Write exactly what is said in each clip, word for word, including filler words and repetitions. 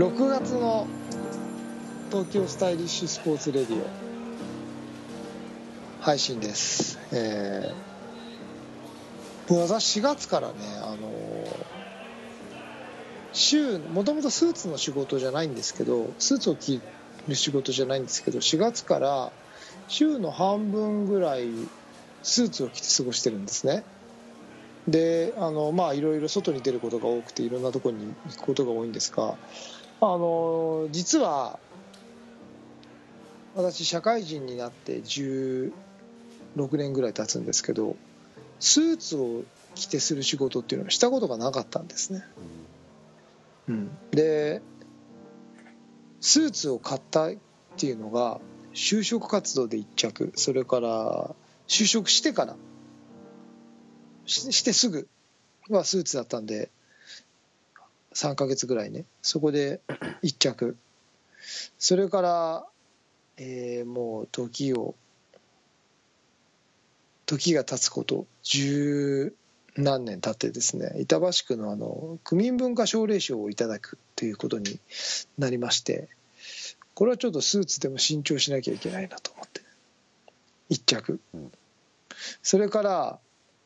ろくがつの東京スタイリッシュスポーツレディオ配信です、えー、私しがつからね、あの週もともとスーツの仕事じゃないんですけどスーツを着る仕事じゃないんですけどしがつから週の半分ぐらいスーツを着て過ごしてるんですね。で、あのまあいろいろ外に出ることが多くていろんなところに行くことが多いんですが、あの実は私社会人になってじゅうろくねんぐらい経つんですけどスーツを着てする仕事っていうのはしたことがなかったんですね、うん、でスーツを買ったっていうのが就職活動でいっちゃく、それから就職してからしてすぐはスーツだったんでさんかげつぐらいね、そこでいっちゃく、それから、えー、もう時を時が経つこと十何年経ってですね、板橋区のあの区民文化奨励賞をいただくということになりまして、これはちょっとスーツでも新調しなきゃいけないなと思っていっちゃく、それから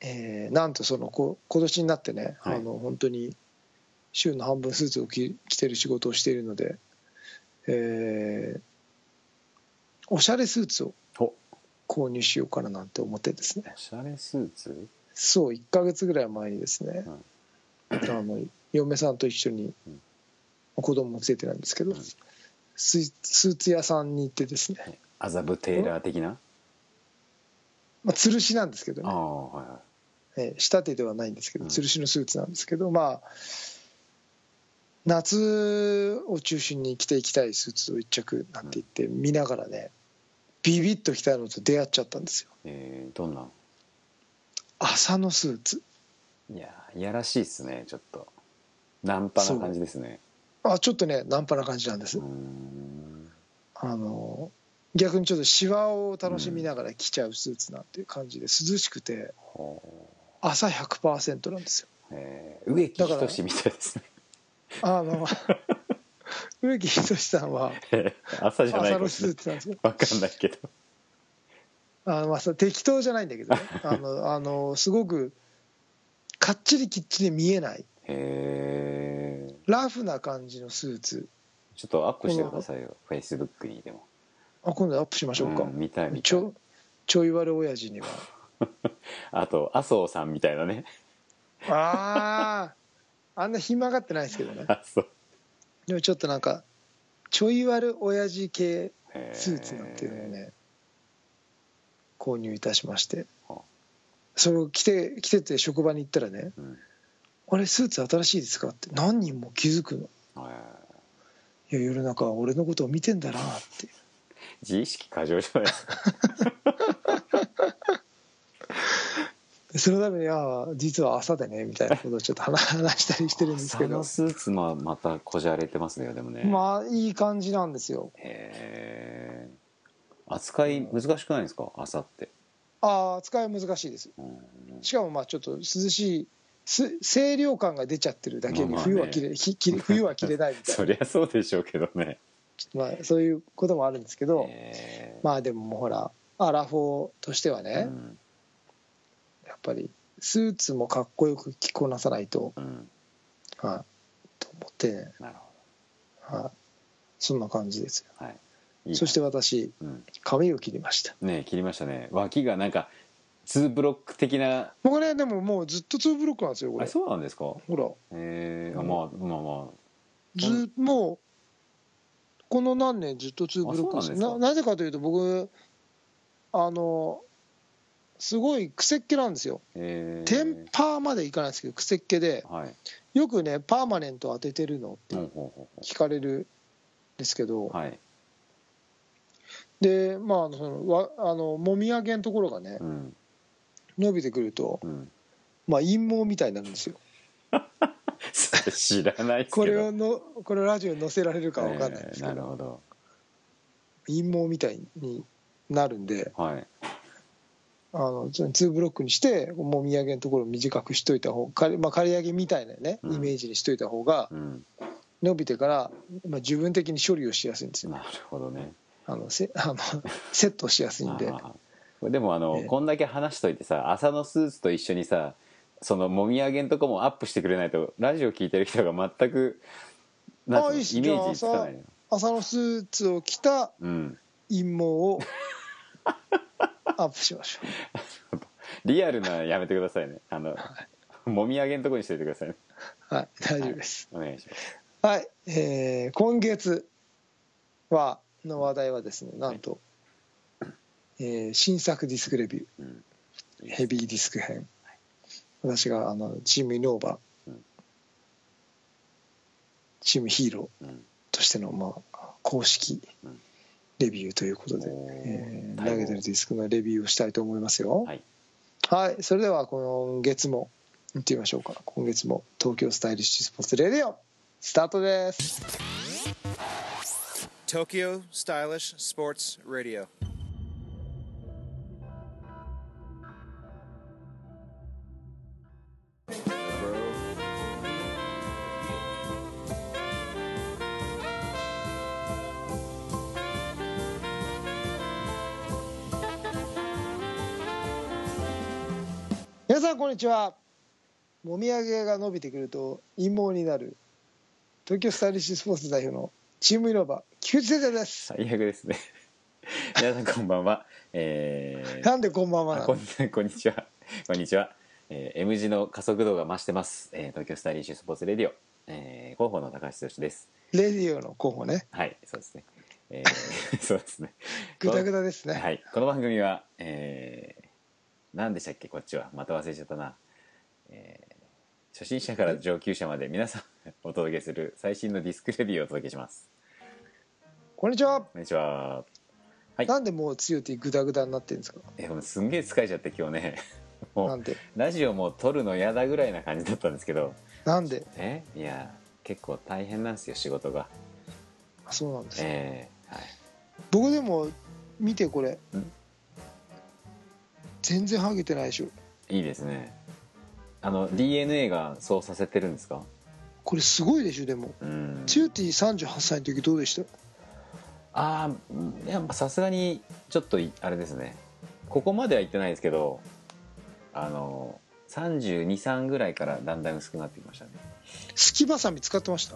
えー、なんとそのこ今年になってね、はい、あの本当に週の半分スーツを着てる仕事をしているので、えー、おしゃれスーツを購入しようかななんて思ってですね。おしゃれスーツ？そう、いっかげつぐらい前にですね、はい、あの嫁さんと一緒に、うん、子供もついてないんですけど、うん、ス、スーツ屋さんに行ってですね、麻布テーラー的な、まあ、吊るしなんですけどね、あ、はいはい、えー、仕立てではないんですけど吊るしのスーツなんですけど、うん、まあ夏を中心に着ていきたいスーツを一着なんて言って見ながらね、ビビッと着たのと出会っちゃったんですよ。えー、どんな？麻のスーツ。いやいやらしいっすね、ちょっとナンパな感じですね。あ、ちょっとねナンパな感じなんです。うーん、あの逆にちょっとシワを楽しみながら着ちゃうスーツなんていう感じで涼しくて、うん、朝 ひゃくパーセント なんですよ。えー、植木等みたいですね。あの植木等さんは朝じゃない朝のスーツなんですよ。分かんないけど、あの、まあ、適当じゃないんだけど、ね、あのあのすごくかっちりきっちり見えない、へー、ラフな感じのスーツ。ちょっとアップしてくださいよ、フェイスブックにでも。あ、今度アップしましょうか。うん、見たい見たい。ちょ、ちょい悪親父にはあと麻生さんみたいなねああ、あんな暇がってないですけどね。あ、そう。でもちょっとなんかちょい悪親父系スーツなんていうのをね購入いたしまして、それを着て着てて職場に行ったらね、うん、あれスーツ新しいですかって何人も気づくの。いや、世の中は俺のことを見てんだなって自意識過剰じゃないそのためには実は朝でねみたいなことをちょっと話したりしてるんですけど、朝のスーツもまたこじゃれてますね。でもね、まあいい感じなんですよ。へえ、扱い難しくないですか、朝って。ああ、扱いは難しいです。しかもまあちょっと涼しいす清涼感が出ちゃってるだけに冬は着れ、まあまあね、ひ着れ冬は着れないみたいなそりゃそうでしょうけどね、まあ、そういうこともあるんですけど、まあでももうほらアラフォーとしてはね、うん、やっぱりスーツもかっこよく着こなさないと、うん、はいと思ってね。なるほど。はい、そんな感じですよ。はい、いい。そして私、うん、髪を切りましたね。切りましたね。脇がなんかツーブロック的な。僕ねでももうずっとツーブロックなんですよこれ。あ、そうなんですか。ほら、えー、うん、まあまあまあずもうこの何年ずっとツーブロックです。 な, なぜかというと僕あのすごい癖っ気なんですよ。テンパーまでいかないですけど癖っ気で、はい、よくねパーマネント当ててるのって聞かれるんですけど、はい、でまあそのあのもみあげのところがね、うん、伸びてくると、うん、まあ陰毛みたいになるんですよ知らないですけどこれをのこのラジオに載せられるか分かんないですけど、えー、なるほど、陰謀みたいになるんで、はい、あのにブロックにしてもみあげのところを短くしといた方が、まあ、刈り上げみたいなねイメージにしといた方が、うん、伸びてから、まあ、自分的に処理をしやすいんですよね。なるほどね。あのセあのセットしやすいんで。でもあの、えー、こんだけ話しといてさ、朝のスーツと一緒にさ、そのもみあげんとこもアップしてくれないとラジオ聞いてる人が全くなんイメージつかないの。朝のスーツを着た陰謀をアップしましょう。リアルなやめてくださいね。あの、はい、もみあげんとこにしておいてくださいね。はい、大丈夫です。はい、お願いします。はい、えー、今月はの話題はですね、なんと、はい、えー、新作ディスクレビュー、うん、ヘビーディスク編。はい、私があのチームイノーバ、うん、チームヒーローとしての、まあ、公式レビューということで、うん、えー、投げてるディスクのレビューをしたいと思いますよ。はい、はい、それでは今月も行ってみましょうか。今月も東京スタイリッシュスポーツレディオスタートです。東京スタイリッシュスポーツレディオ。皆さんこんにちは。もみあげが伸びてくると陰毛になる東京スタイリッシュスポーツ代表のチームイノーバ菊池先生です。最悪ですね。皆さんこんばんは、えー、なんでこんばんはなの。こんこんにちは、こんにちは、えー、エム 字の加速度が増してます、えー、東京スタイリッシュスポーツレディオ、えー、広報の高橋俊です。レディオの広報ね。はい、そうですね、えー、そうですね、グダグダですね。はい、この番組は、えー、何でしたっけ、こっちはまた忘れちゃったな、えー初心者から上級者まで皆さんお届けする最新のディスクレビューをお届けします。こんにちは。こんにちは。はい。なんでもう強いってグダグダになってるんですか。え、もうすんげえ疲れちゃって今日ね。もうなんでラジオもう撮るのやだぐらいな感じだったんですけど。なんで。え、いや結構大変なんですよ仕事が。あ、そうなんですか。えー、はい。僕でも見てこれ。全然ハゲてないでしょ。いいですね。あの ディーエヌエー がそうさせてるんですか。これすごいでしょ。でもチューティーさんじゅうはっさいの時どうでした。ああ、やっぱさすがにちょっとあれですね、ここまでは行ってないですけど、あのさんじゅうに、さんぐらいからだんだん薄くなってきましたね。すきばさみ使ってまし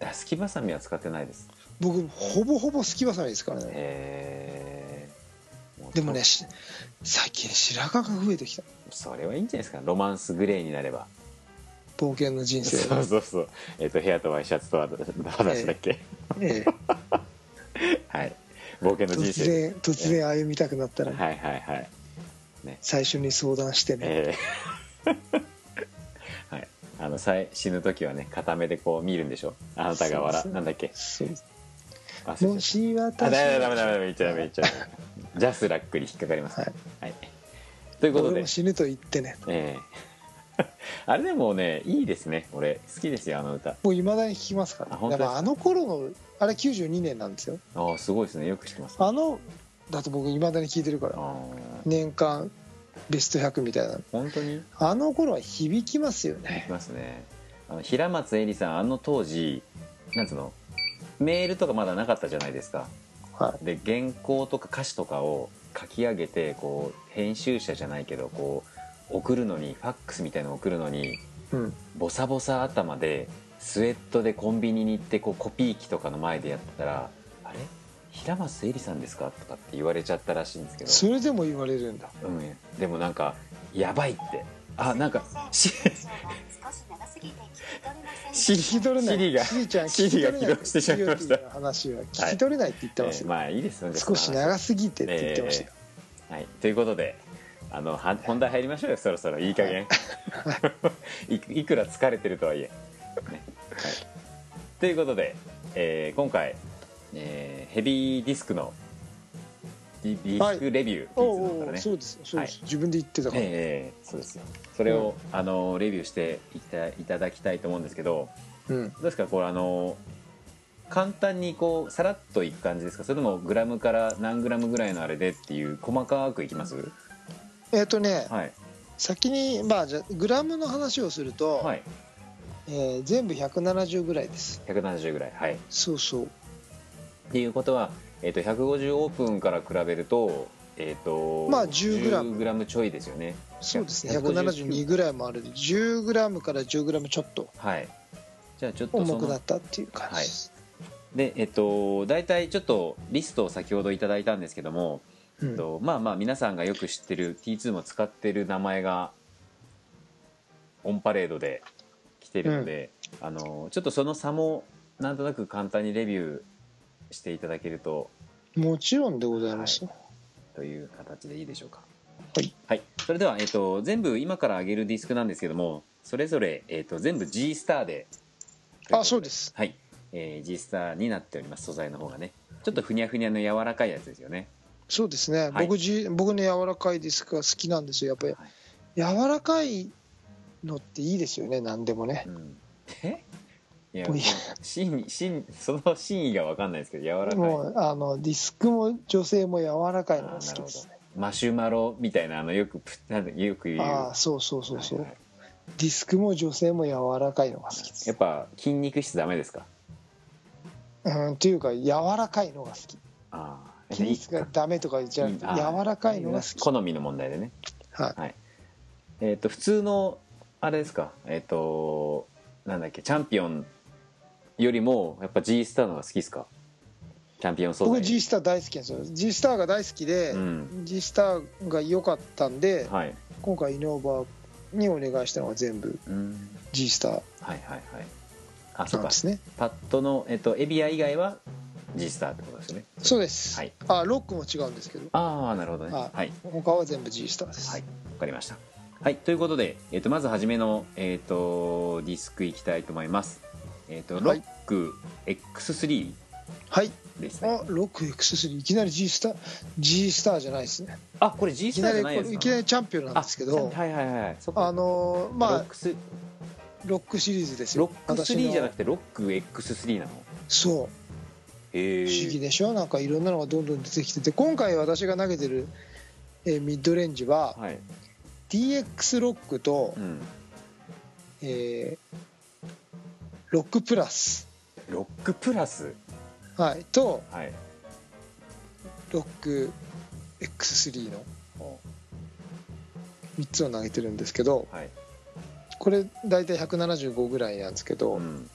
た。すきばさみは使ってないです。僕ほぼほぼすきばさみですからね。へー、でもね、最近白髪が増えてきた。それはいいんじゃないですか。ロマンスグレーになれば冒険の人生。そうそうそう、えっと部屋とワイシャツとは話だっけ、えー、はい、冒険の人生突然突然歩みたくなったら、えー、はいはいはい、ね、最初に相談してね、えーはい、あの死ぬ時はね片目でこう見るんでしょ。あなたが笑うなんだっけ、もし私は。ダメダメダメダメ、言っちゃダメ言っちゃダメ。ジャスラックに引っかかります、はいはい、ということで俺も死ぬと言ってね、えー、あれでもねいいですね。俺好きですよあの歌。もういまだに聴きますから、ね、だからあの頃のあれきゅうじゅうにねんなんですよ。ああ、すごいですね、よく知ってます、ね、あのだと僕いまだに聴いてるから、年間ベストひゃくみたいな。本当にあの頃は響きますよね。響きますね。あの平松絵里さん、あの当時なんつうのメールとかまだなかったじゃないですか。で原稿とか歌詞とかを書き上げてこう編集者じゃないけどこう送るのにファックスみたいなの送るのに、うん、ボサボサ頭でスウェットでコンビニに行ってこうコピー機とかの前でやったら「あれ平松絵里さんですか?」とかって言われちゃったらしいんですけど。それでも言われるんだ、うん、でもなんかやばいって、あなんかシリがシリちゃんシリが起動してしまいました。話は聞き取れないって言ってますよ、はい、えー、まあいいですよね。少し長すぎてって言ってましたよ、えーはい、ということであの本題入りましょうよ。そろそろいい加減、はい、い, いくら疲れてるとはいえ、ね、はい、ということで、えー、今回、えー、ヘビーディスクのディスクレビューっていうのからね。そうですそうです、はい、自分で言ってたから、えー、そうですよ。それを、うん、あのレビューしてい た, いただきたいと思うんですけど、うん、どうですかこれあの簡単にこうさらっといく感じですか、それともグラムから何グラムぐらいのあれでっていう細かくいきます。えっ、ー、とね、はい、先に、まあ、じゃグラムの話をすると、はい、えー、全部ひゃくななじゅうぐらいです。ひゃくななじゅうぐらい、はい、そうそう。っていうことは、えー、とひゃくごじゅうオープンから比べると、えーとまあ、じゅうグラム じゅうグラムちょいですよね。そうですね、ひゃくななじゅうにグラムもある。じゅうグラムからじゅうグラムちょっと、はい、じゃあちょっと重くなったっていう感じです。はい、で、えっと大体ちょっとリストを先ほどいただいたんですけども、うん、えっと、まあまあ皆さんがよく知ってる ティーツー も使ってる名前がオンパレードで来てるので、うん、あのちょっとその差もなんとなく簡単にレビューしていただけると。もちろんでございます、はい、という形でいいでしょうか。はい、はい、それでは、えっと、全部今から上げるディスクなんですけども、それぞれ、えっと、全部 G スターで、あ、そうです。はい、えー、G スターになっております。素材の方がね、ちょっとふにゃふにゃの柔らかいやつですよね。そうですね。はい、僕じ僕の柔らかいディスクが好きなんですよ。やっぱり、はい、柔らかいのっていいですよね。何でもね。うん、え？いや、真真その真意が分かんないですけど、柔らかい。もうあのディスクも女性も柔らかいのが好きですね。マシュマロみたいな、あのよくなんだよく言う。ああ、そうそうそうそう。はいはい、ディスクも女性も柔らかいのが好きです。やっぱ筋肉質ダメですか？うん、というか柔らかいのが好き。ああ、筋肉質がダメとかじゃなくて柔らかいのが好き。好みの問題でね。はい、はい、えっ、ー、と普通のあれですか、えっ、ー、となんだっけ、チャンピオンよりもやっぱ G スターのが好きですか？チャンピオン素材。僕 G スター大好きなんですよ。 G スターが大好きで、うん、G スターが良かったんで、はい、今回イノーバーにお願いしたのが全部 G スターなんですね。はいはいはい、あ、そうか、パッドの、えっと、エビア以外は G スターってことですね。そうです、はい、あ、ロックも違うんですけど。ああ、なるほどね。はい、他は全部 G スターです。はい、分かりました。はい、ということで、えっと、まず初めの、えっと、ディスクいきたいと思います。えっと、ロック エックススリー ですね。はい、あ、ロック エックススリー、いきなり G スター G スターじゃないですね。あ、これ G スターじゃないですか。いきなりチャンピオンなんですけど、はいはいはい、あのまあロックスロックシリーズですよ。ロックスリーじゃなくてロック エックススリー なの。そう、へえ、不思議でしょ。なんかいろんなのがどんどん出てきてて、今回私が投げてる、えー、ミッドレンジは、はい、ディーエックス ロックと、うん、えー、ロックプラスロックプラス、はい、と、はい、ロック エックススリー のみっつを投げてるんですけど、はい、これ大体ひゃくななじゅうごぐらいなんですけど、うん、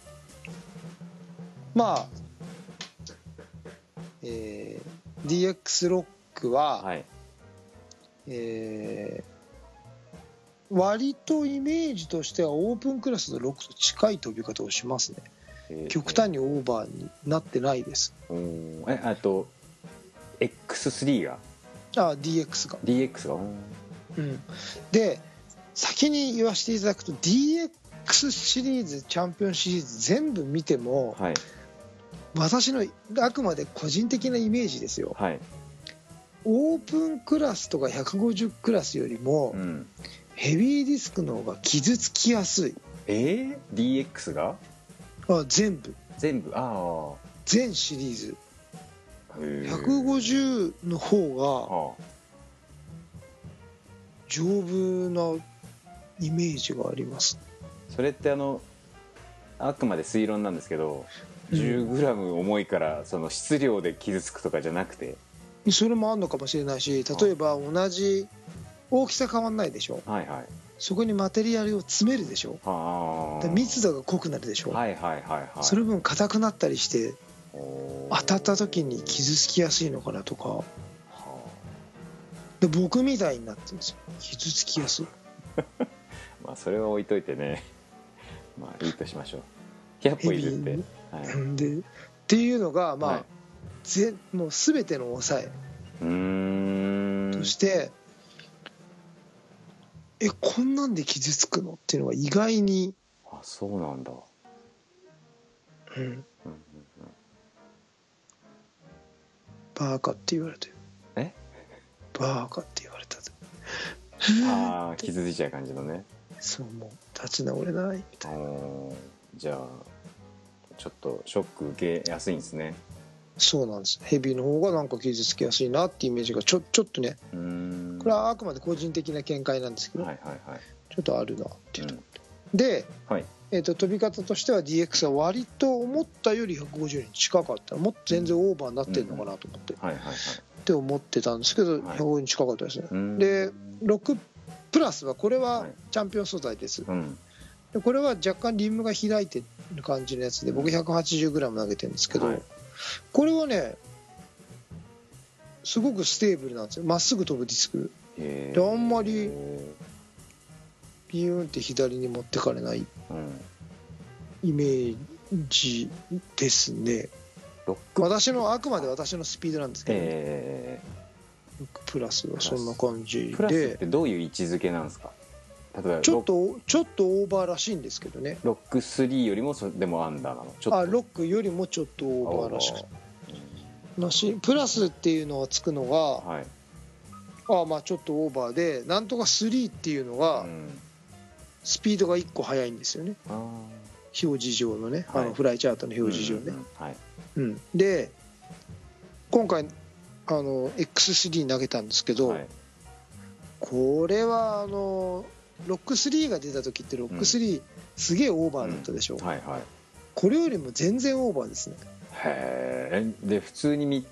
まあ、えー、ディーエックス ロックは、はい、えー、割とイメージとしてはオープンクラスのロックと近い飛び方をしますね。えー、極端にオーバーになってないです。えー、えあと エックススリー が、あ、 ディーエックス が ディーエックス が、うん、で先に言わせていただくと ディーエックス シリーズ、チャンピオンシリーズ全部見ても、はい、私のあくまで個人的なイメージですよ、はい、オープンクラスとかひゃくごじゅうクラスよりも、うん、ヘビーディスクの方が傷つきやすい。えー、ディーエックス が？あ、全部全部、あ、全シリーズひゃくごじゅうの方が丈夫なイメージがあります。それってあのあくまで推論なんですけど、うん、じゅうグラム 重いからその質量で傷つくとかじゃなくて、それもあるのかもしれないし、例えば同じ大きさ変わんないでしょ、はいはい、そこにマテリアルを詰めるでしょ、で密度が濃くなるでしょ、はいはいはいはい、その分硬くなったりして当たった時に傷つきやすいのかなとかで、僕みたいになってるんですよ、傷つきやすいまあそれは置いといてね、まあいいとしましょう。ひゃっぽ譲って、はい、でっていうのが、まあ、はい、ぜもう全ての抑えとして、えこんなんで傷つくのっていうのが意外に、あ、そうなんだ、うん、うんうんうん、バーカって言われてる。え、バーカって言われたとあ、傷ついちゃう感じのね。そう、もう立ち直れないみたいな。じゃあちょっとショック受けやすいんですね。そうなんです、ヘビーの方がなんか傷つきやすいなってイメージがちょ、ちょっとね、うーん、これはあくまで個人的な見解なんですけど、はいはいはい、ちょっとあるなっていうところ、うん、で、はい、えー、と飛び方としては ディーエックス は割と思ったよりひゃくごじゅうに近かった、もっと全然オーバーになってるのかなと思って、うんはいはいはい、って思ってたんですけどひゃくごじゅうに近かったですね、はい、でろくプラスはこれはチャンピオン素材です、はいうん、でこれは若干リムが開いてる感じのやつで僕 ひゃくはちじゅうグラム 投げてるんですけど、はい、これはねすごくステーブルなんですよ、まっすぐ飛ぶディスクであんまりビューンって左に持ってかれないイメージですね、うん、私のあくまで私のスピードなんですけど、ねえー、プラスはそんな感じで。プラスってどういう位置づけなんですか？例えばちょっとちょっとオーバーらしいんですけどね、ロックスリーよりもそれでもアンダーなのちょっとあロックよりもちょっとオーバーらしくてプラスっていうのがつくのが、はい、ああまあちょっとオーバーでなんとかスリーっていうのが、うん、スピードがいっこ速いんですよね、あ表示上のね、はい、あのフライチャートの表示上ね、うんはいうん、で今回あの エックススリー 投げたんですけど、はい、これはあのロックスリーが出た時ってロックスリー、うん、すげえオーバーだったでしょ、うんはいはい、これよりも全然オーバーですね。へで普通にミッ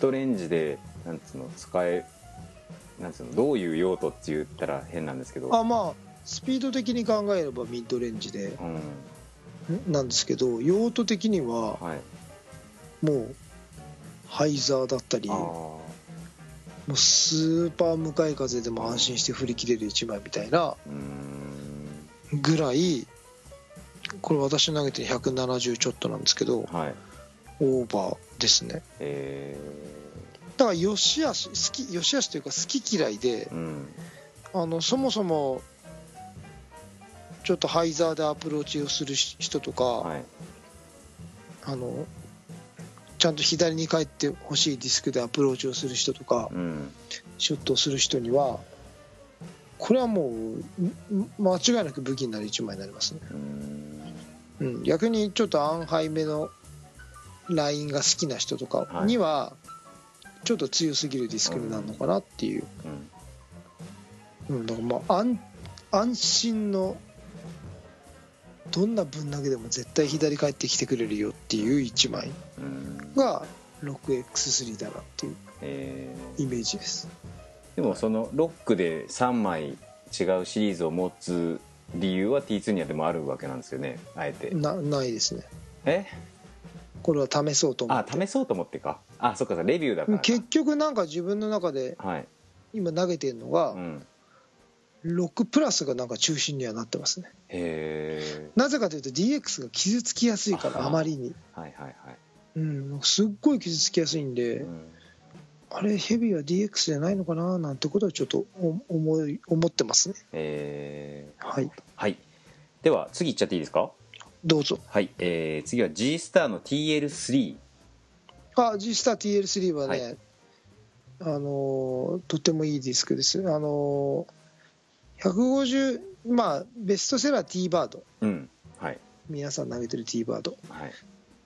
ドレンジでなんつうの使えなんつうのどういう用途って言ったら変なんですけどあ、まあ、スピード的に考えればミッドレンジで、うん、なんですけど用途的には、はい、もうハイザーだったりもうスーパー向かい風でも安心して振り切れるいちまいみたいなぐらい、これ私投げてひゃくななじゅうちょっとなんですけど、はいオーバーですね、えー、だからよしあし好きよしあしというか好き嫌いで、うん、あのそもそもちょっとハイザーでアプローチをする人とか、はい、あのちゃんと左に帰ってほしいディスクでアプローチをする人とか、うん、ショットをする人にはこれはもう間違いなく武器になるいちまいになりますね、うんうん、逆にちょっとアンハイめのラインが好きな人とかにはちょっと強すぎるディスクになるのかなっていう、うんうん、だからまあ安、安心のどんな分投げでも絶対左返ってきてくれるよっていういちまいが ろくエックススリー だなっていうイメージです、えー、でもそのロックでさんまい違うシリーズを持つ理由は ティーツー にはでもあるわけなんですよね。あえて な, ないですねえこれは試そうと思ってあ試そうと思ってかあそっかレビューだから結局なんか自分の中で今投げてるのが、はいうん、ろくプラスがなんか中心にはなってますね。へなぜかというと ディーエックス が傷つきやすいからあまりに、はいはいはいうん、すっごい傷つきやすいんで、うん、あれヘビーは ディーエックス じゃないのかななんてことはちょっと思い思ってますね。へはい、はい、では次いっちゃっていいですか？どうぞ。はいえー、次は G スターの ティーエルスリー。 あ G スター ティーエルスリー はね、はい、あのー、とてもいいディスクです。あのー、ひゃくごじゅうまあベストセラー T バード、うんはい、皆さん投げてる T バード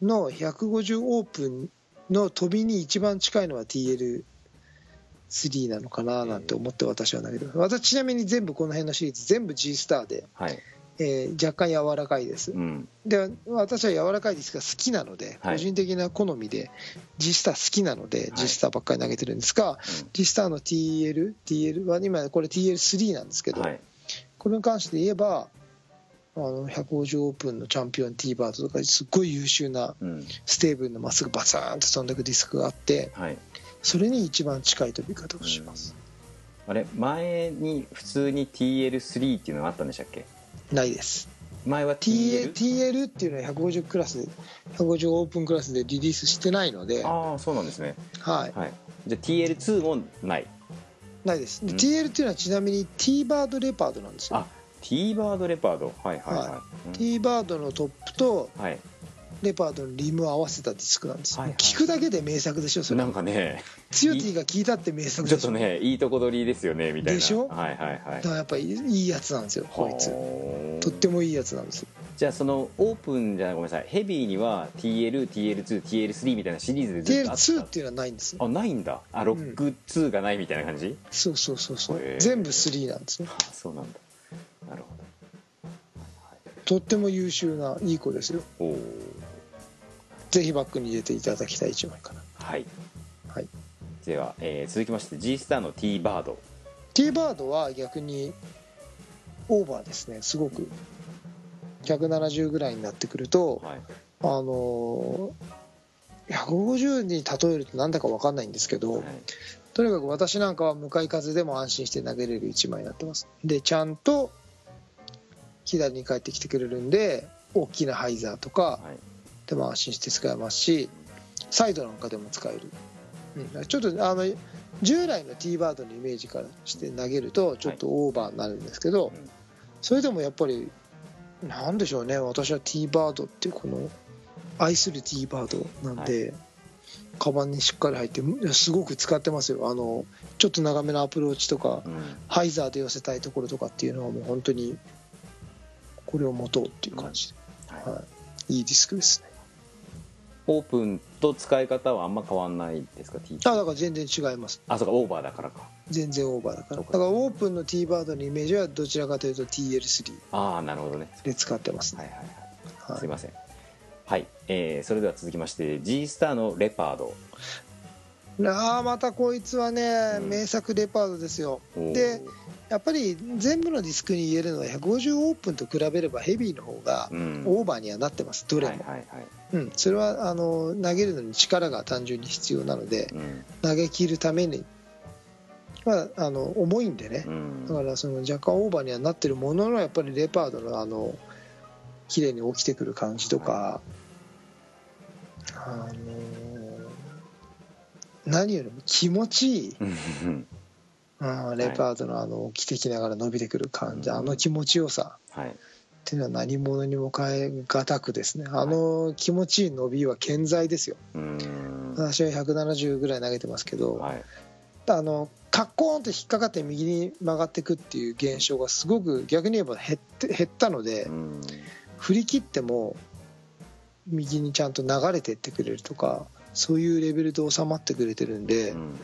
のひゃくごじゅうオープンの飛びに一番近いのは ティーエルスリー なのかななんて思って私は投げてます。私ちなみに全部この辺のシリーズ全部 G スターで、はいえー、若干柔らかいです、うん、で私は柔らかいですが好きなので、はい、個人的な好みで G スター好きなので G スターばっかり投げてるんですが、はい、G スターの ティーエル ティーエル は今これ ティーエルスリー なんですけど、はい、これに関して言えばあのひゃくごじゅうオープンのチャンピオン T バードとかすっごい優秀なステーブルのまっすぐバツーンと飛んでいくディスクがあって、はい、それに一番近い飛び方をします、うん、あれ前に普通に ティーエルスリー っていうのがあったんでしたっけ？ないです。前は ティーエル? ティーエル っていうのはひゃくごじゅうクラスひゃくごじゅうオープンクラスでリリースしてないので。ああそうなんですね。はい、はい、じゃあ ティーエルツー もないないです、うん、で ティーエル っていうのはちなみに T バードレパードなんですよ。あ T バードレパードはいはいはい、はいうん、T バードのトップとレパードのリムを合わせたディスクなんです、はいはい、聞くだけで名作でしょそれ。なんかね強 T が聞いたって名作でしょ。ちょっとねいいとこ取りですよねみたいなでしょ、はいはいはい、だからやっぱりいいやつなんですよこいつ。とってもいいやつなんですよ。じゃあそのオープンじゃないごめんなさいヘビーには ティーエル、ティーエルツー、ティーエルスリー みたいなシリーズでずっとあった。 ティーエルツー っていうのはないんですよ。あないんだ。あロックツーがないみたいな感じ、うん、そうそうそうそう全部スリーなんですね。あそうなんだなるほど、はいはい、とっても優秀ないい子ですよ。お、ぜひバックに入れていただきたいいちまいかな。はい、はい、では、えー、続きまして G スターの T バード。 T バードは逆にオーバーですね。すごくひゃくななじゅうぐらいになってくると、はい、あのー、ひゃくごじゅうに例えるとなんだか分かんないんですけど、はい、とにかく私なんかは向かい風でも安心して投げれるいちまいになってます。でちゃんと左に帰ってきてくれるんで大きなハイザーとかでも安心して使えますし、サイドなんかでも使える、うん、ちょっとあの従来の T バードのイメージからして投げるとちょっとオーバーになるんですけど、はい、それでもやっぱりなんでしょうね、私は T バードっていうこの愛する T バードなんで、はい、カバンにしっかり入ってすごく使ってますよ。あのちょっと長めのアプローチとか、うん、ハイザーで寄せたいところとかっていうのはもう本当にこれを持とうっていう感じで、はいはい、いいディスクですね。オープンと使い方はあんま変わんないですか ティーツー。 あ、だから全然違います。あ、そうか、オーバーだからか。全然オーバーだからだからオープンの T バードのイメージはどちらかというと ティーエルスリー。 ああ、なるほどね。で使ってますね。はいはいはい、はい、すいません。はい、えー、それでは続きまして G スターのレパード。ああ、またこいつはね、うん、名作レパードですよ。でやっぱり全部のディスクに言えるのはひゃくごじゅうオープンと比べればヘビーの方がオーバーにはなってます、うん、どれも、はいはいはい、うん、それはあの投げるのに力が単純に必要なので、うん、投げ切るために、まあ、あの重いんでね、うん、だからその若干オーバーにはなってるもののやっぱりレパードのあの綺麗に起きてくる感じとか、はい、あの何よりも気持ちいいうん、レパートのあの起きてきながら伸びてくる感じ、はい、あの気持ちよさ、はい、っていうのは何者にも変えがたくですね。あの気持ちいい伸びは健在ですよ。私はひゃくななじゅうぐらい投げてますけど、はい、あのカッコーンと引っかかって右に曲がってくっていう現象がすごく逆に言えば減って減ったので、振り切っても右にちゃんと流れていってくれるとか、そういうレベルで収まってくれてるんで、うん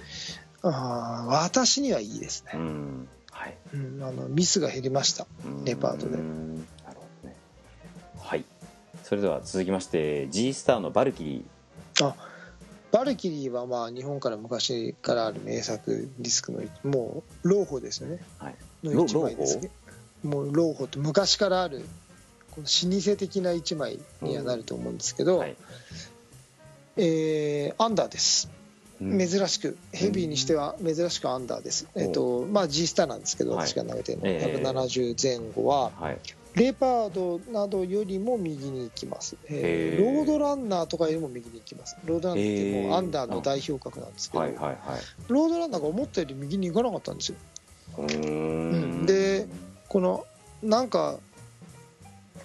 あ私にはいいですね、うんはいうん、あのミスが減りましたレパートで。うんなるほど、ねはい、それでは続きまして G スターのバルキリー。あバルキリーはまあ日本から昔からある名作ディスクのもう老舗ですよね、はい、のいちまいですね。もう老舗って昔からあるこの老舗的ないちまいにはなると思うんですけど、うんはいえー、アンダーです。珍しくヘビーにしては珍しくアンダーです、うんえっとまあ、G スターなんですけど、はい、私が投げてるのひゃくななじゅう前後は、はい、レパードなどよりも右に行きます、えー、ロードランナーとかよりも右に行きます。ロードランナーってもうアンダーの代表格なんですけど、えーはいはいはい、ロードランナーが思ったより右に行かなかったんですよ。うーん、うん、でこのなんか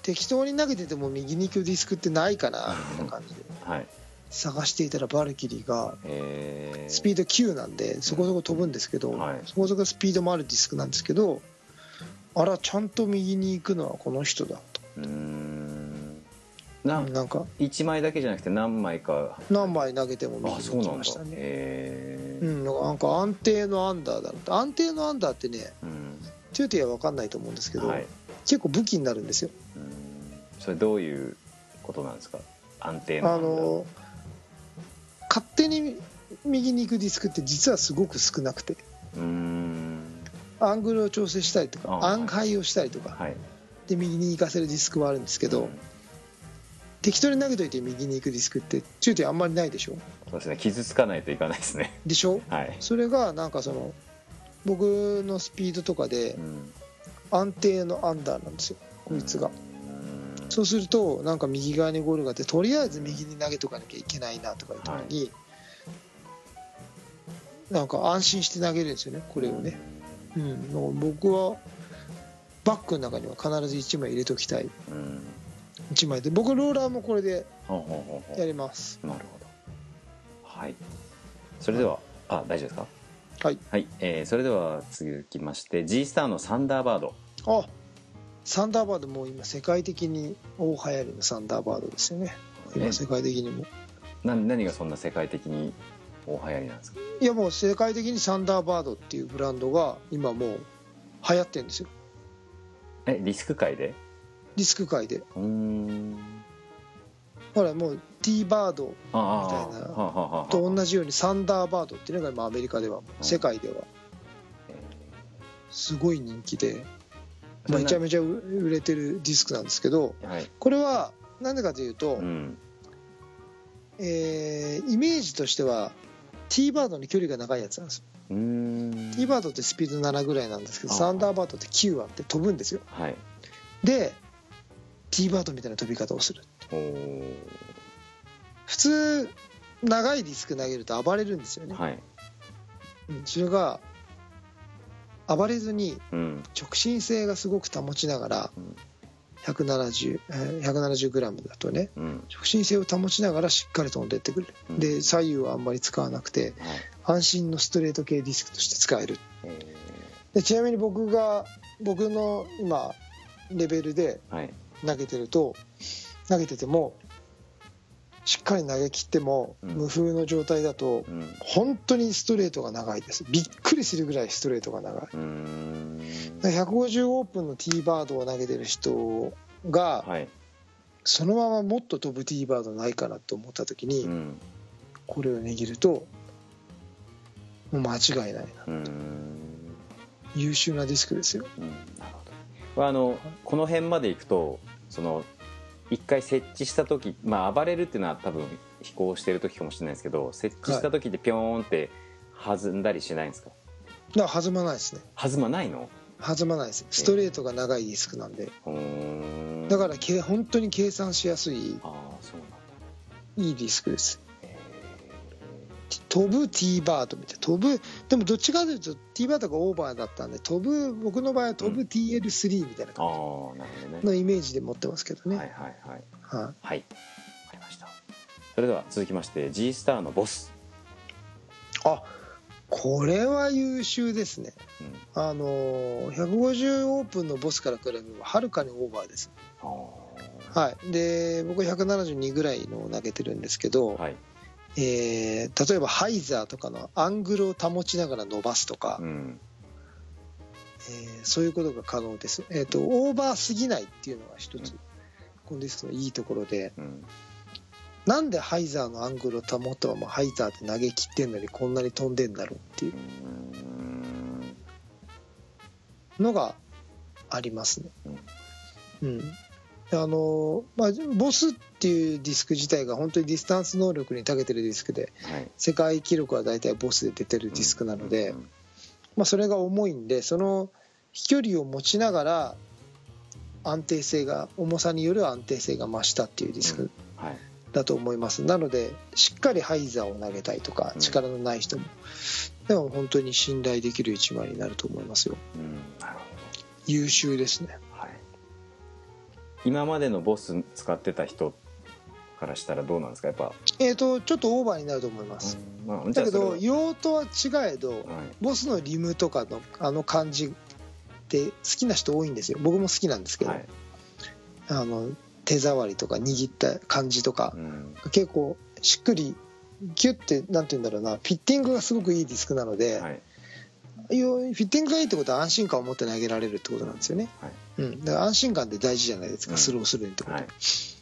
適当に投げてても右に行くディスクってないかなみたいな感じではい探していたらバルキリーがスピードきゅうなんでそこそこ飛ぶんですけど、そこそこスピードもあるディスクなんですけど、あらちゃんと右に行くのはこの人だと。うーんなんかいちまいだけじゃなくて何枚か何枚投げても右に行きましたね。あ、そうなんだ。へー、うん、なんか安定のアンダーだって。安定のアンダーってねちょっとは分かんないと思うんですけど、はい、結構武器になるんですよ。うーんそれどういうことなんですか安定のアンダー。あの勝手に右に行くディスクって実はすごく少なくて、うーんアングルを調整したりとかアンハイをしたりとか、はい、で右に行かせるディスクはあるんですけど、うん、適当に投げといて右に行くディスクって中途あんまりないでしょ。そうですね、傷つかないといかないですねでしょ、はい、それがなんかその僕のスピードとかで安定のアンダーなんですよこいつが。そうするとなんか右側にゴールがあってとりあえず右に投げとかなきゃいけないなとかいう時に、はい、なんか安心して投げるんですよねこれをね、うん、僕はバッグの中には必ずいちまい入れときたい、うん、いちまいで僕ローラーもこれでやります、うん、なるほど、はい、それでは、うん、あ大丈夫ですかはい、はいえー、それでは続きまして G スターのサンダーバード。あサンダーバードも今世界的に大流行りのサンダーバードですよね今世界的にも。な何がそんな世界的に大流行りなんですか。いやもう世界的にサンダーバードっていうブランドが今もう流行ってるんですよ。えディスク界でリスク界で。うーん、ほらもう T バードみたいなと同じようにサンダーバードっていうのが今アメリカでは世界ではすごい人気で、まあ、めちゃめちゃ売れてるディスクなんですけど、はい、これはなんでかというと、うんえー、イメージとしては T バードの距離が長いやつなんですよ。うーん、 T バードってスピードななぐらいなんですけど、サンダーバードってきゅうあって飛ぶんですよ、はい、で T バードみたいな飛び方をする。お、普通長いディスク投げると暴れるんですよね、はい、それが暴れずに直進性がすごく保ちながら、うん、ひゃくななじゅう、ひゃくななじゅうグラム だとね、うん、直進性を保ちながらしっかり飛んでってくる、うん、で左右はあんまり使わなくて、はい、安心のストレート系ディスクとして使える。でちなみに僕が僕の今レベルで投げてると、はい、投げててもしっかり投げ切っても、うん、無風の状態だと、うん、本当にストレートが長いです。びっくりするぐらいストレートが長い。うーん、ひゃくごじゅうオープンの T バードを投げてる人が、はい、そのままもっと飛ぶ T バードないかなと思った時に、うん、これを握るともう間違いないな。うーん、優秀なディスクですよ、うん、なるほど。あのこの辺までいくとそのいっかい設置した時、まあ、暴れるっていうのは多分飛行してる時かもしれないですけど、設置した時ってピョーンって弾んだりしないんですか？だから弾まないですね。弾まないの？弾まないです。ストレートが長いディスクなんで、えー、だからけ本当に計算しやすい。あ、そうなんだ。いいディスクです、えー、飛ぶ T バードみたいな飛ぶ。でもどっちかというと T バードがオーバーだったんで飛ぶ、僕の場合は飛ぶ ティーエルスリー みたいな感じ、うん、あ、なるほどね、のイメージで持ってますけどね。はいはいはい、はあ、はい、分かりました。それでは続きまして G スターのボス。あ、これは優秀ですね、うん、あのひゃくごじゅうオープンのボスから比べればはるかにオーバーです。あ、はい、で僕ひゃくななじゅうにぐらいのを投げてるんですけど、はい、えー、例えばハイザーとかのアングルを保ちながら伸ばすとか、うん、えー、そういうことが可能です、えーと、オーバーすぎないっていうのが一つ、うん、このディスクのいいところで、うん、なんでハイザーのアングルを保ったままハイザーって投げ切ってんのにこんなに飛んでんだろうっていうのがありますね、うん、あの、まあ、ボスっていうディスク自体が本当にディスタンス能力に長けてるディスクで、はい、世界記録は大体ボスで出てるディスクなので、まあ、それが重いんでその飛距離を持ちながら安定性が重さによる安定性が増したっていうディスク、うん、はい、だと思います。なのでしっかりハイザーを投げたいとか力のない人も、うん、でも本当に信頼できる一枚になると思いますよ、うん、なるほど、優秀ですね、はい、今までのボス使ってた人からしたらどうなんですか？やっぱ、えーと、ちょっとオーバーになると思います、うん、まあ、だけど用途は違えど、はい、ボスのリムとかのあの感じって好きな人多いんですよ。僕も好きなんですけど、はい、あの手触りとか握った感じとか、うん、結構しっくりギュッてなんて言うんだろうな、フィッティングがすごくいいディスクなので、はい、フィッティングがいいってことは安心感を持って投げられるってことなんですよね、はい、うん、だから安心感って大事じゃないですか、うん、スローするってこと、はい、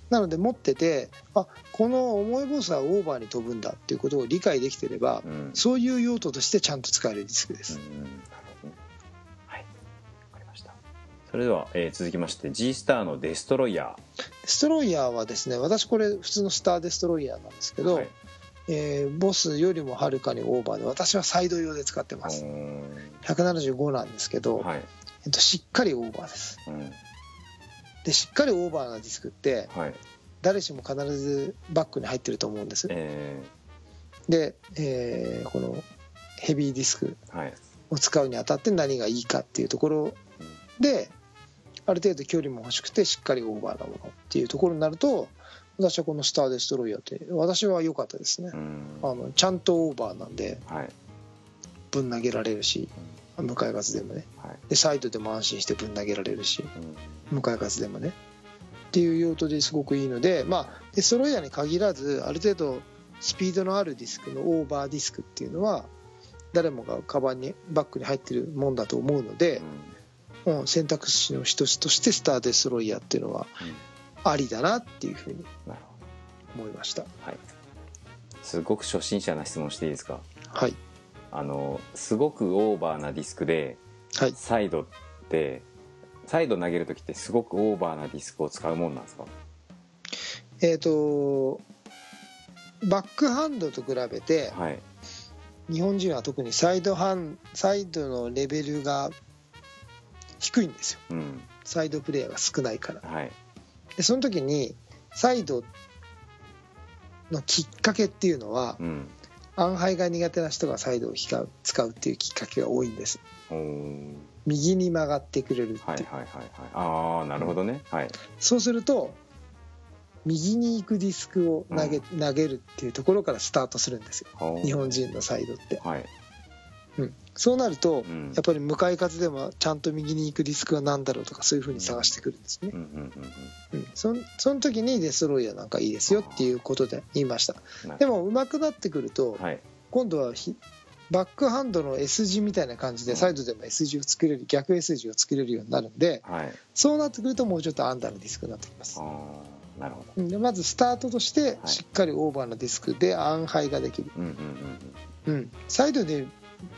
なので持ってて、あ、この重いボスはオーバーに飛ぶんだっていうことを理解できてれば、うん、そういう用途としてちゃんと使えるディスクです、うん、なるほど、はい、分かりました。それでは、えー、続きまして G スターのデストロイヤー。デストロイヤーはですね、私これ普通のスターデストロイヤーなんですけど、はい、えー、ボスよりもはるかにオーバーで私はサイド用で使ってます。ひゃくななじゅうごなんですけど、はい、えっと、しっかりオーバーです、うん、でしっかりオーバーなディスクって、はい、誰しも必ずバックに入ってると思うんです、えー、で、えー、このヘビーディスクを使うにあたって何がいいかっていうところである程度距離も欲しくてしっかりオーバーなものっていうところになると私はこのスターデストロイヤーって私は良かったですね。あのちゃんとオーバーなんでぶん投げられるし、向かい風でもね、はい、でサイドでも安心してぶん投げられるし、うん、向かい風でもねっていう用途ですごくいいので、まあ、デストロイヤーに限らずある程度スピードのあるディスクのオーバーディスクっていうのは誰もがカバンにバッグに入ってるもんだと思うので、うん、うん、選択肢の一つとしてスターデスロイヤーっていうのはありだなっていうふうに思いました、うん、はい、すごく初心者な質問していいですか？はい、あのすごくオーバーなディスクで、はい、サイドってサイド投げるときってすごくオーバーなディスクを使うもんなんですか？えーとバックハンドと比べて、はい、日本人は特にサイドハンサイドのレベルが低いんですよ、うん、サイドプレーヤーが少ないから、はい、でその時にサイドのきっかけっていうのは、うん、アンハイが苦手な人がサイドを使うっていうきっかけが多いんです。右に曲がってくれるっていう、はいはいはいはい、ああなるほどね、はい、そうすると右に行くディスクを投 げ,、うん、投げるっていうところからスタートするんですよ、日本人のサイドって、はい、うん、そうなると、うん、やっぱり向かい風でもちゃんと右に行くディスクは何だろうとかそういう風に探してくるんですね、うんうんうんうん、そ, その時にデスロイヤーなんかいいですよっていうことで言いました。でも上手くなってくると、はい、今度はバックハンドの S 字みたいな感じでサイドでも S 字を作れる、逆 S 字を作れるようになるんで、はい、そうなってくるともうちょっとアンダーのディスクになってきます。あ、なるほど。でまずスタートとしてしっかりオーバーなディスクでアンハイができる、はい、うんうんうんうん、サイドで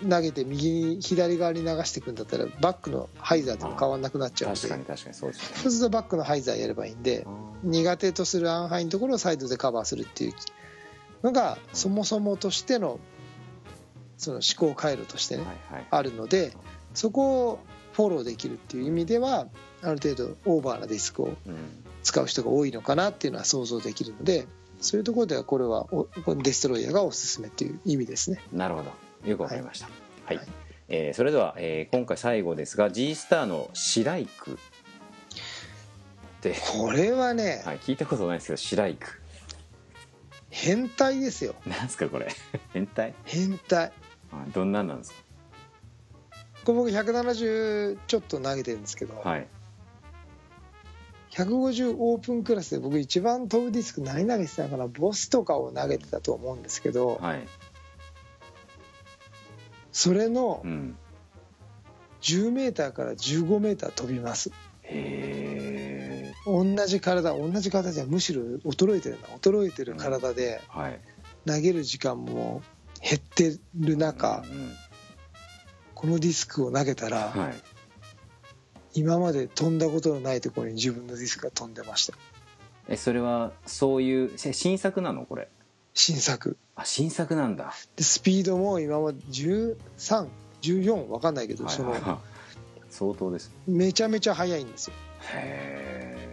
投げて右に左側に流していくんだったらバックのハイザーでも変わんなくなっちゃうので、確かに確かにそうですね。そうするとバックのハイザーやればいいんで、苦手とするアンハイのところをサイドでカバーするっていうのがそもそもとしてのその思考回路としてね、はいはい、あるので、そこをフォローできるっていう意味ではある程度オーバーなディスクを使う人が多いのかなっていうのは想像できるので、そういうところではこれはデストロイヤーがおすすめっていう意味ですね。なるほど、よくわかりました、はいはい、えー、それでは、えー、今回最後ですが G スターのシライクってこれはね、はい、聞いたことないですけどシライク変態ですよ。なんですかこれ変態変態、どんなんなんですか？僕ひゃくななじゅうちょっと投げてるんですけど、はい、ひゃくごじゅうオープンクラスで僕一番飛ぶディスク何投げてたのかな、ボスとかを投げてたと思うんですけど、はい、それのじゅうメーターからじゅうごメーター飛びます。へー、同じ体同じ体じゃむしろ衰えてるな衰えてる体で投げる時間も減ってる中、うんうん、このディスクを投げたら、はい、今まで飛んだことのないところに自分のディスクが飛んでました。え、それはそういう新作なのこれ？新作。あ、新作なんだ。でスピードも今はじゅうさん、じゅうよん分かんないけど、はいはい、その相当です。めちゃめちゃ速いんですよ。へ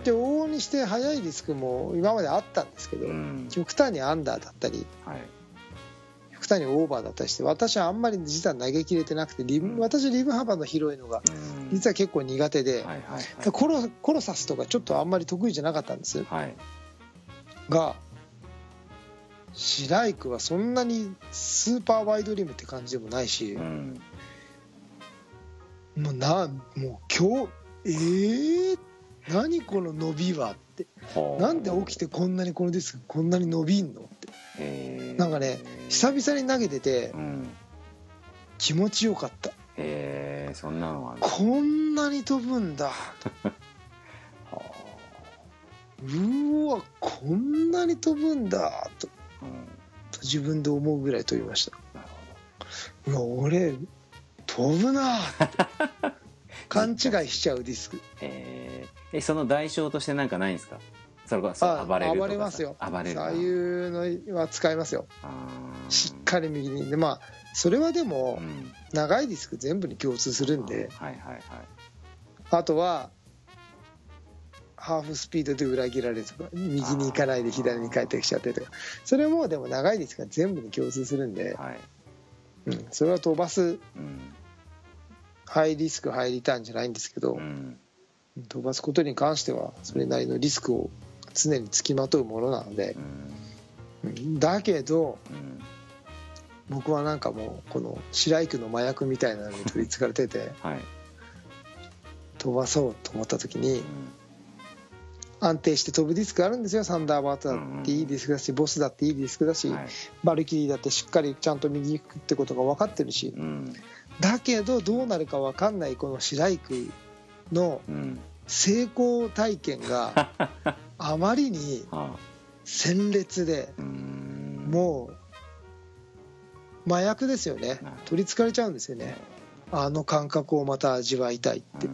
え。で往々にして速いディスクも今まであったんですけど、うん、極端にアンダーだったり、はい、極端にオーバーだったりして、私はあんまり実は投げきれてなくて、リブ、うん、私リブ幅の広いのが実は結構苦手で、うん、はいはいはい、コロ、コロサスとかちょっとあんまり得意じゃなかったんです、はい、がシライクはそんなにスーパーワイドリムって感じでもないし、うん、もうなもう今日えー、何この伸びはって、なんで起きてこんなにこのディスクこんなに伸びんのって、えー、なんかね久々に投げてて、うん、気持ちよかった。えー、そんなのは、ね、こんなに飛ぶんだ。はうわこんなに飛ぶんだと。うん、自分で思うぐらい飛びました。なるほど。うわ俺飛ぶなって勘違いしちゃうディスク。えー、えその代償としてなんかないんですか？それこそ暴れるとか。暴れますよ。暴れる。ああいうのは使いますよ。あ、しっかり右にで、まあそれはでも、うん、長いディスク全部に共通するんで。はいはいはい。あとはハーフスピードで裏切られるとか、右に行かないで左に帰ってきちゃってとか、それもでも長いですから全部に共通するんで、はい、うん、それは飛ばす、うん、ハイリスクハイリターンじゃないんですけど、うん、飛ばすことに関してはそれなりのリスクを常につきまとうものなので、うん、だけど、うん、僕はなんかもうこの白井区の麻薬みたいなのに取りつかれてて、はい、飛ばそうと思った時に、うん、安定して飛ぶディスクあるんですよ。サンダーバードだっていいディスクだし、うんうん、ボスだっていいディスクだし、はい、バルキリーだってしっかりちゃんと右行くってことが分かってるし、うん、だけどどうなるか分かんないこの白井君の成功体験があまりに鮮烈で、もう麻薬ですよね、取りつかれちゃうんですよね。あの感覚をまた味わいたいって、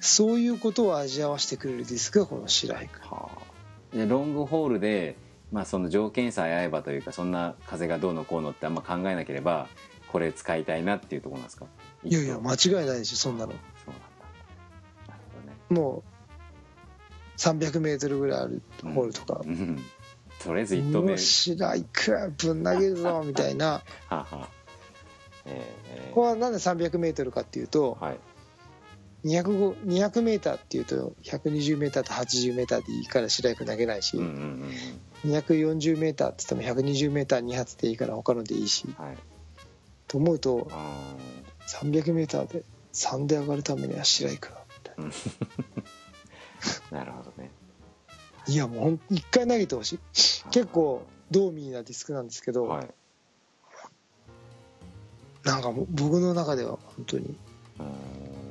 そういうことを味わわせてくれるディスクがこの白井君、はあ、でロングホールで、まあ、その条件さえ合えばというか、そんな風がどうのこうのってあんま考えなければこれ使いたいなっていうところなんですか。いやいや間違いないでしょそんなの。そうなんだ、なるほどね。もうさんびゃくメートルぐらいあるホールとか、うんうん、とりあえずいっとうめ白井君ぶん投げるぞみたいなはあ、はあえー、ここはなんでさんびゃくメートルかっていうと、はい、にひゃくメーターっていうとひゃくにじゅうメーターとはちじゅうメーターでいいから白井君投げないし、うんうんうん、にひゃくよんじゅうメーターって言ってもひゃくにじゅうメーターにはつでいいから他のでいいし、はい、と思うとさんびゃくメーターでさんで上がるためには白井君みたいななるほどねいやもう一回投げてほしい。結構ドーミーなディスクなんですけど、はい、なんかもう僕の中では本当に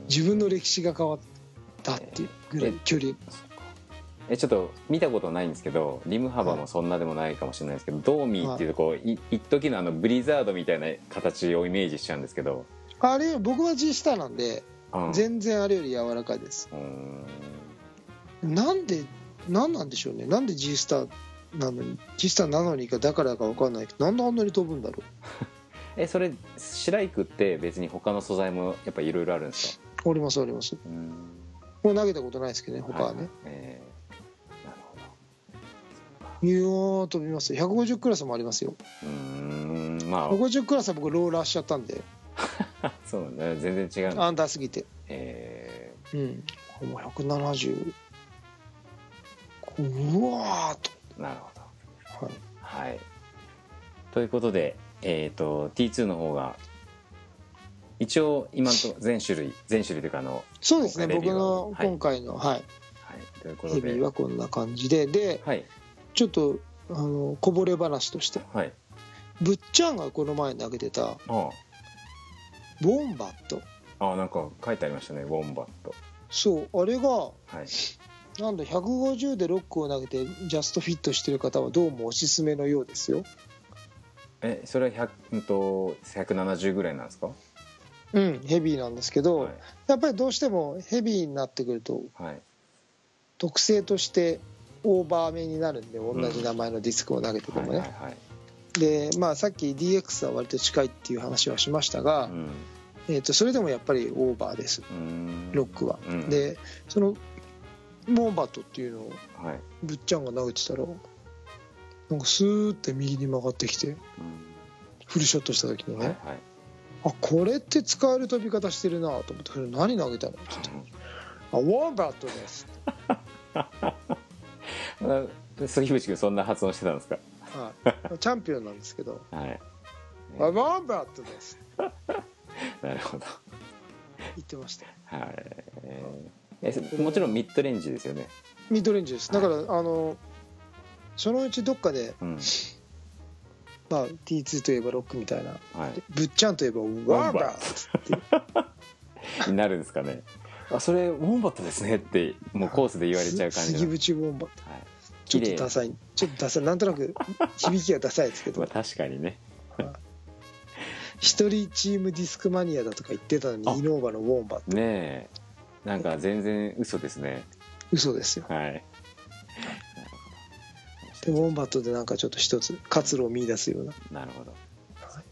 自分の歴史が変わったっていうぐらい距離、ええちょっと見たことないんですけど、リム幅もそんなでもないかもしれないですけど、はい、ドーミーっていうとこう一時のあのブリザードみたいな形をイメージしちゃうんですけど、あれ僕は G スターなんで、うん、全然あれより柔らかいです。うん、なんでなんなんでしょうね、なんで G スターなのに G スターなのにかだからか分かんないけど、なんであんなに飛ぶんだろうえそれ白井君って別に他の素材もやっぱいろいろあるんですか。ありますあります。うん、もう投げたことないですけどね他はね、はい、えー、なるほど。いやー飛びますよ、ひゃくごじゅうクラスもありますよ。うーん、まあひゃくごじゅうクラスは僕ローラーしちゃったんでそうなんだ、ね、全然違う、アンダーすぎて、えー、うん、もうひゃくななじゅう、うわーっと、なるほど、はい、はい、ということでえー、と ティーツー の方が一応今のと全種類全種類というか、あのそうですね、僕の今回のはいヘビーはこんな感じでで、はい、ちょっとあのこぼれ話として、はい、ぶっちゃんがこの前投げてたああウォンバット、ああなんか書いてありましたねウォンバット、そうあれが、はい、なんだひゃくごじゅうでロックを投げてジャストフィットしてる方はどうもおすすめのようですよ。えそれはひゃく、ひゃくななじゅうぐらいなんですか。うん、ヘビーなんですけど、はい、やっぱりどうしてもヘビーになってくると、はい、特性としてオーバーめになるんで、同じ名前のディスクを投げててもね、うんはいはいはい、でまあさっき ディーエックス は割と近いっていう話はしましたが、うんえー、とそれでもやっぱりオーバーです、うんロックは、うん、でそのモンバットっていうのをぶっちゃんが投げてたら、なんかスーッて右に曲がってきて、うん、フルショットした時のね、はいはい、あこれって使える飛び方してるなと思って、それ何投げたのって言って、あウォンバットです杉渕君そんな発音してたんですかはい、チャンピオンなんですけど、はいね、あウォンバットですなるほど言ってました、はいえー、もちろんミッドレンジですよね。ミッドレンジです。だから、はい、あのそのうちどっかで、うんまあ、ティーツー といえばロックみたいな、はい、ぶっちゃんといえばウォンバットってなるんですかねあそれウォンバットですねってもうコースで言われちゃう感じの、杉渕ウォンバット、はい、ちょっとダサいちょっとダサいなんとなく響きがダサいですけど、まあ、確かにね一人チームディスクマニアだとか言ってたのにイノーバのウォンバットねえ、なんか全然嘘ですね。嘘ですよ、はいでウォンバットでなんかちょっと一つ活路を見出すような、なるほど、はい、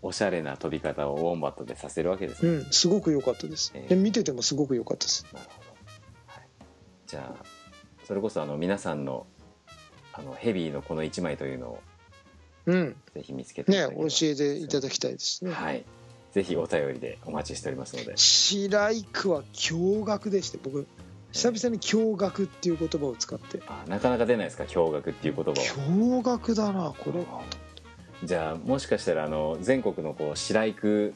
おしゃれな飛び方をウォンバットでさせるわけですね。うん、すごく良かったです、えー、で見ててもすごく良かったです。なるほど、はい、じゃあそれこそあの皆さんのあのヘビーのこのいちまいというのを、うん、ぜひ見つけていただければ、ね、教えていただきたいですね、はい、ぜひお便りでお待ちしておりますので。白井君は驚愕でして、僕久々に驚愕っていう言葉を使って、あなかなか出ないですか驚愕っていう言葉。驚愕だなこれ。じゃあもしかしたらあの全国のこう白井君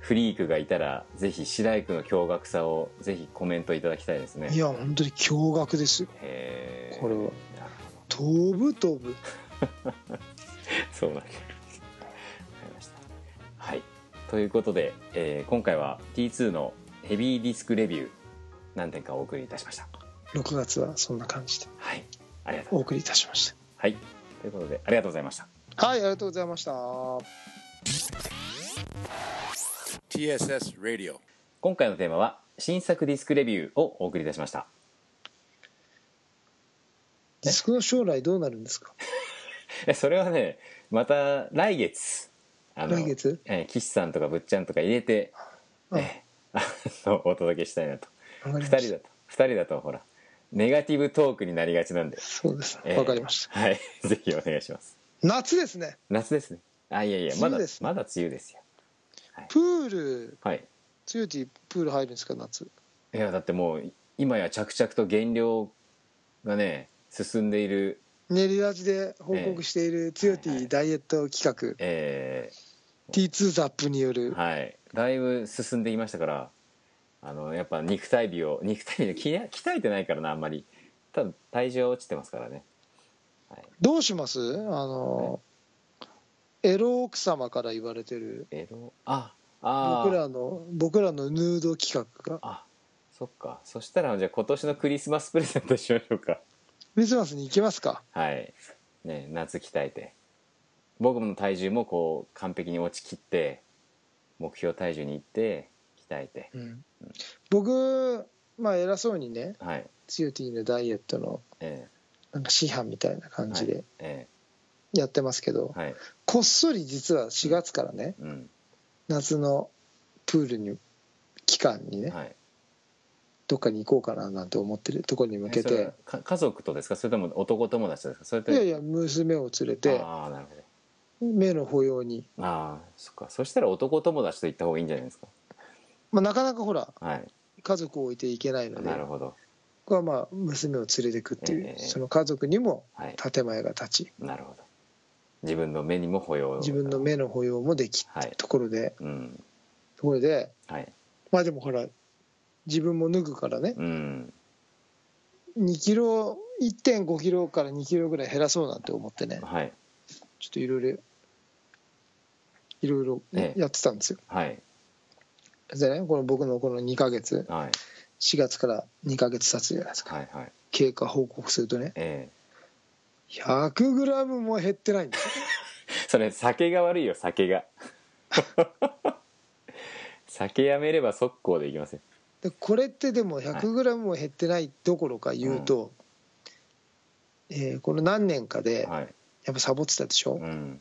フリークがいたら、ぜひ白井君の驚愕さをぜひコメントいただきたいですね。いや本当に驚愕ですよへこれは。飛ぶ飛ぶそうなんです。わかりました。はい、ということで、えー、今回は ティーツー のヘビーディスクレビュー何点かお送りいたしました。ろくがつはそんな感じで、はい、ありがとうございます。お送りいたしました。はい、ということでありがとうございました。はい、ありがとうございました。ティーエスエス Radio。今回のテーマは新作ディスクレビューをお送りいたしました。ね、ディスクの将来どうなるんですか？それはね、また来月。あの来月、えー、岸さんとかぶっちゃんとか入れて、ね、あのお届けしたいなと。ふたりだとふたりだとほらネガティブトークになりがちなんで。そうですね、わ、えー、かりました。はい、ぜひお願いします。夏ですね。夏ですね。あ、いやいや、まだまだ梅雨ですよ、はい、プール、はい、梅雨ってプール入るんですか、夏。いや、だってもう今や着々と減量がね進んでいる。練り味で報告しているツヨティダイエット企画、えーはいはい、ティーツー ザップによる、はい、だいぶ進んでいましたから、あのやっぱ肉体美を肉体美を鍛えてないからな、あんまり多分体重は落ちてますからね、はい、どうします？あの、はい、エロ奥様から言われてるエロ、ああ僕らの僕らのヌード企画が。あ、そっか。そしたらじゃあ今年のクリスマスプレゼントしましょうか。クリスマスに行きますか。はい、ね、夏鍛えて僕の体重もこう完璧に落ちきって目標体重に行って鍛えて、うんうん、僕、まあ、偉そうにね、はい、ツヨティのダイエットのなんか師範みたいな感じでやってますけど、はいはい、こっそり実はしがつからね、うん、夏のプールに期間にね、はい、どっかに行こうかななんて思ってるところに向けて。家族とですか、それとも男友達ですか、それと。いやいや、娘を連れて。ああ、なるほど。目の保養に。ああ、そっか。そしたら男友達と行った方がいいんじゃないですか。まあ、なかなかほら、はい、家族を置いていけないので。なるほど。ここはまあ娘を連れてくっていう、えー、その家族にも建前が立ち、はい、なるほど。自分の目にも保養。自分の目の保養もできってところで、はい、うん、ところで、はい、まあでもほら。自分も脱ぐからね、うん、にキロ いってんご キロからにキロぐらい減らそうなんて思ってね、はい、ちょっといろいろいろいろやってたんですよ、はい、でね、この僕のこのにかげつ、はい、しがつからにかげつ経つじゃないですか、はいはい、経過報告するとね、ええ、ひゃくグラム も減ってないんですよ。それ酒が悪いよ、酒が。酒やめれば速攻でいきません。これってでも ひゃくグラム も減ってないどころか言うと、はい、えー、この何年かでやっぱサボってたでしょ、はい、うん、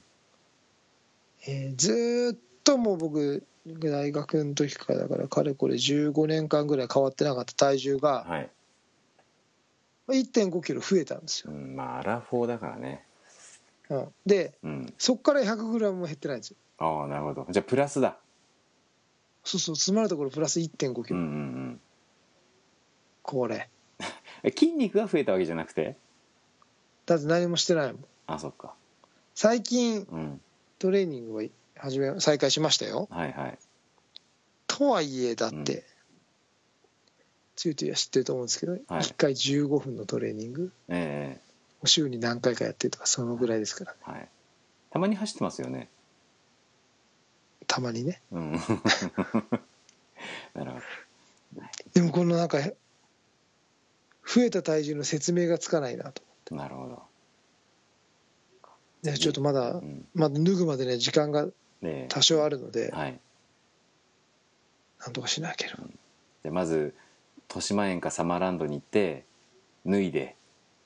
えー、ずっともう僕大学の時からだからかれこれじゅうごねんかんぐらい変わってなかった体重が、はい、いってんごキロ増えたんですよ、うん、まあ、アラフォーだからね、うん、で、うん、そっから ひゃくグラム も減ってないんですよ。ああ、なるほど。じゃあプラスだ。そうそう、詰まるところプラス いってんご キロ、うんうんうん、これ筋肉が増えたわけじゃなくて、だって何もしてないもん。あ、そっか。最近、うん、トレーニングを始め再開しましたよ、はいはい、とはいえだって、うん、つゆとは知ってると思うんですけど、はい、いっかいじゅうごふんのトレーニング、えー、週に何回かやってるとかそのぐらいですからね、はい、たまに走ってますよね。たまにね、うん、なるほど。でもこのなんか増えた体重の説明がつかないなと思って。なるほど。でちょっとまだ、うん、まだ脱ぐまでね時間が多少あるので、ね、はい、なんとかしなければ、うん、でまず豊島園かサマーランドに行って脱いで、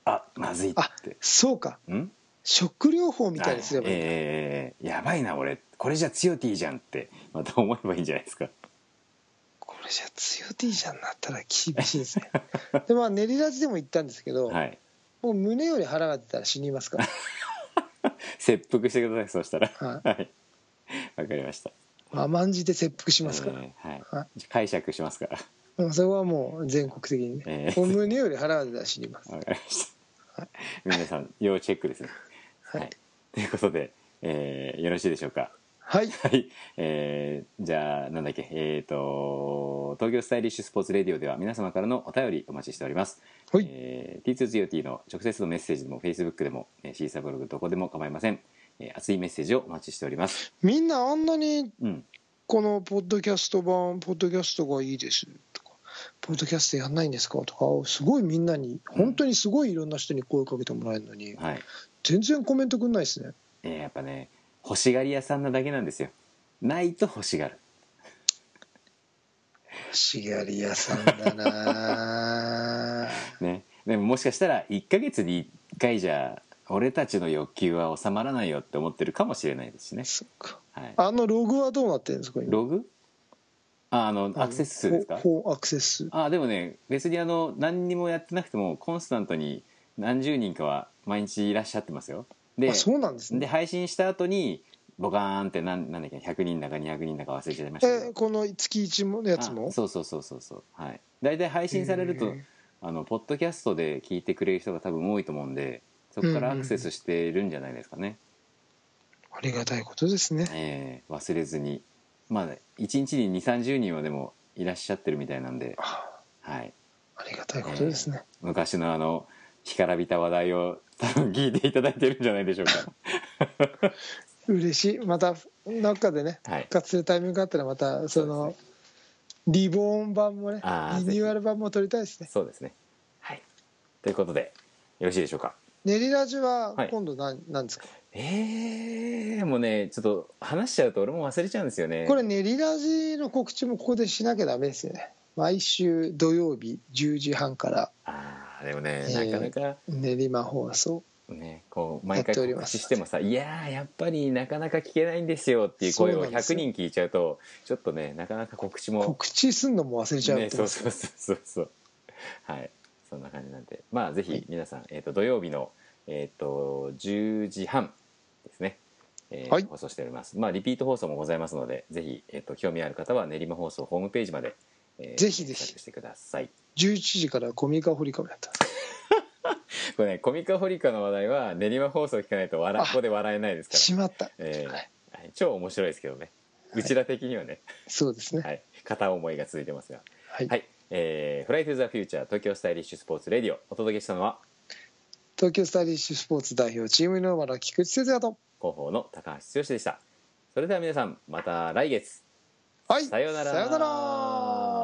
あ、まずいって。あ、そうか、ん、ショック療法みたいにすればいいんだ、えー、やばいな俺これじゃツヨティじゃんってまた思えばいいんじゃないですか。これじゃツヨティじゃんなったら厳しいですね。でまあ練りラジでも言ったんですけど、はい、もう胸より腹が出たら死にますから。切腹してください、そうしたら。はい、はい、分かりました。甘んじて切腹しますから、えー、はいはい、解釈しますから。もうそれはもう全国的にね、えー、胸より腹が出たら死にます。分かりました、はい、皆さん要チェックですね。はい、はい、ということで、えー、よろしいでしょうか。はい、はい、えー、じゃあなんだっけ、えー、と東京スタイリッシュスポーツレディオでは皆様からのお便りお待ちしております、はい、えー、ティーツー ジーオーティー の直接のメッセージでも Facebook でもシーサーブログどこでも構いません、えー、熱いメッセージをお待ちしております。みんなあんなにこのポッドキャスト版、ポッドキャストがいいですとか、ポッドキャストやんないんですかとか、すごいみんなに、本当にすごいいろんな人に声かけてもらえるのに、うん、はい、全然コメントくんないですね。えー、やっぱね、欲しがり屋さんなだけなんですよ。ないと欲しがる。欲しがり屋さんだな、ね、でももしかしたらいっかげつにいっかいじゃ俺たちの欲求は収まらないよって思ってるかもしれないですしね。そっか、はい、あのログはどうなってるんですか今。ログ、 あ, あのアクセス数ですか。ほう、アクセス数。あ、でもね、別にあの何にもやってなくてもコンスタントに何十人かは毎日いらっしゃってますよ。で、そうなんですね。で、配信した後にボカーンって何だっけ、ひゃくにんだかにひゃくにんだか忘れちゃいましたけど、えー、この月いちのやつも。そうそうそうそうそう、はい、大体配信されると、えー、あのポッドキャストで聞いてくれる人が多分多いと思うんで、そこからアクセスしてるんじゃないですかね、うんうん、ありがたいことですね、えー、忘れずに。まあいちにちににじゅう、さんじゅうにんはでもいらっしゃってるみたいなんで、はい、ありがたいことですね、えー、昔のあの干からびた話題を多分聞いていただいてるんじゃないでしょうか嬉しい。またなんかでね、復活するタイミングがあったらまたそのリボーン版もね、リニューアル版も撮りたいですね。そうですね、はい、ということでよろしいでしょうか。練りラジは今度何、はい、なんですか。えー、もうね、ちょっと話しちゃうと俺も忘れちゃうんですよね。これ練りラジの告知もここでしなきゃダメですよね。毎週土曜日じゅうじはんから。ああ、でもね、えー、なかなか練馬放送ね、こう毎回告知してもさ、いやーやっぱりなかなか聞けないんですよっていう声をひゃくにん聞いちゃうと、ちょっとね、なかなか告知も告知すんのも忘れちゃうってことですね。そうそうそうそう、はい、そんな感じなんで、まあぜひ皆さん、えーと土曜日のえーとじゅうじはんですね、えーはい、放送しております。まあリピート放送もございますので、ぜひ、えーと興味ある方は練馬放送ホームページまで、えー、ぜひぜひチェックしてください。じゅういちじからコミカホリカもやったこれね、コミカホリカの話題は練馬放送聞かないと笑、ここで笑えないですから、ね、しまった、えーはい、超面白いですけどね、うちら的にはね、はい、そうですね、はい、片思いが続いてますが、はい、はい、えー、フライトゥーザフューチャー東京スタイリッシュスポーツレディオ、お届けしたのは東京スタイリッシュスポーツ代表チームイノーバの菊池哲也と広報の高橋剛でした。それでは皆さん、また来月、はい、さようなら、さようなら。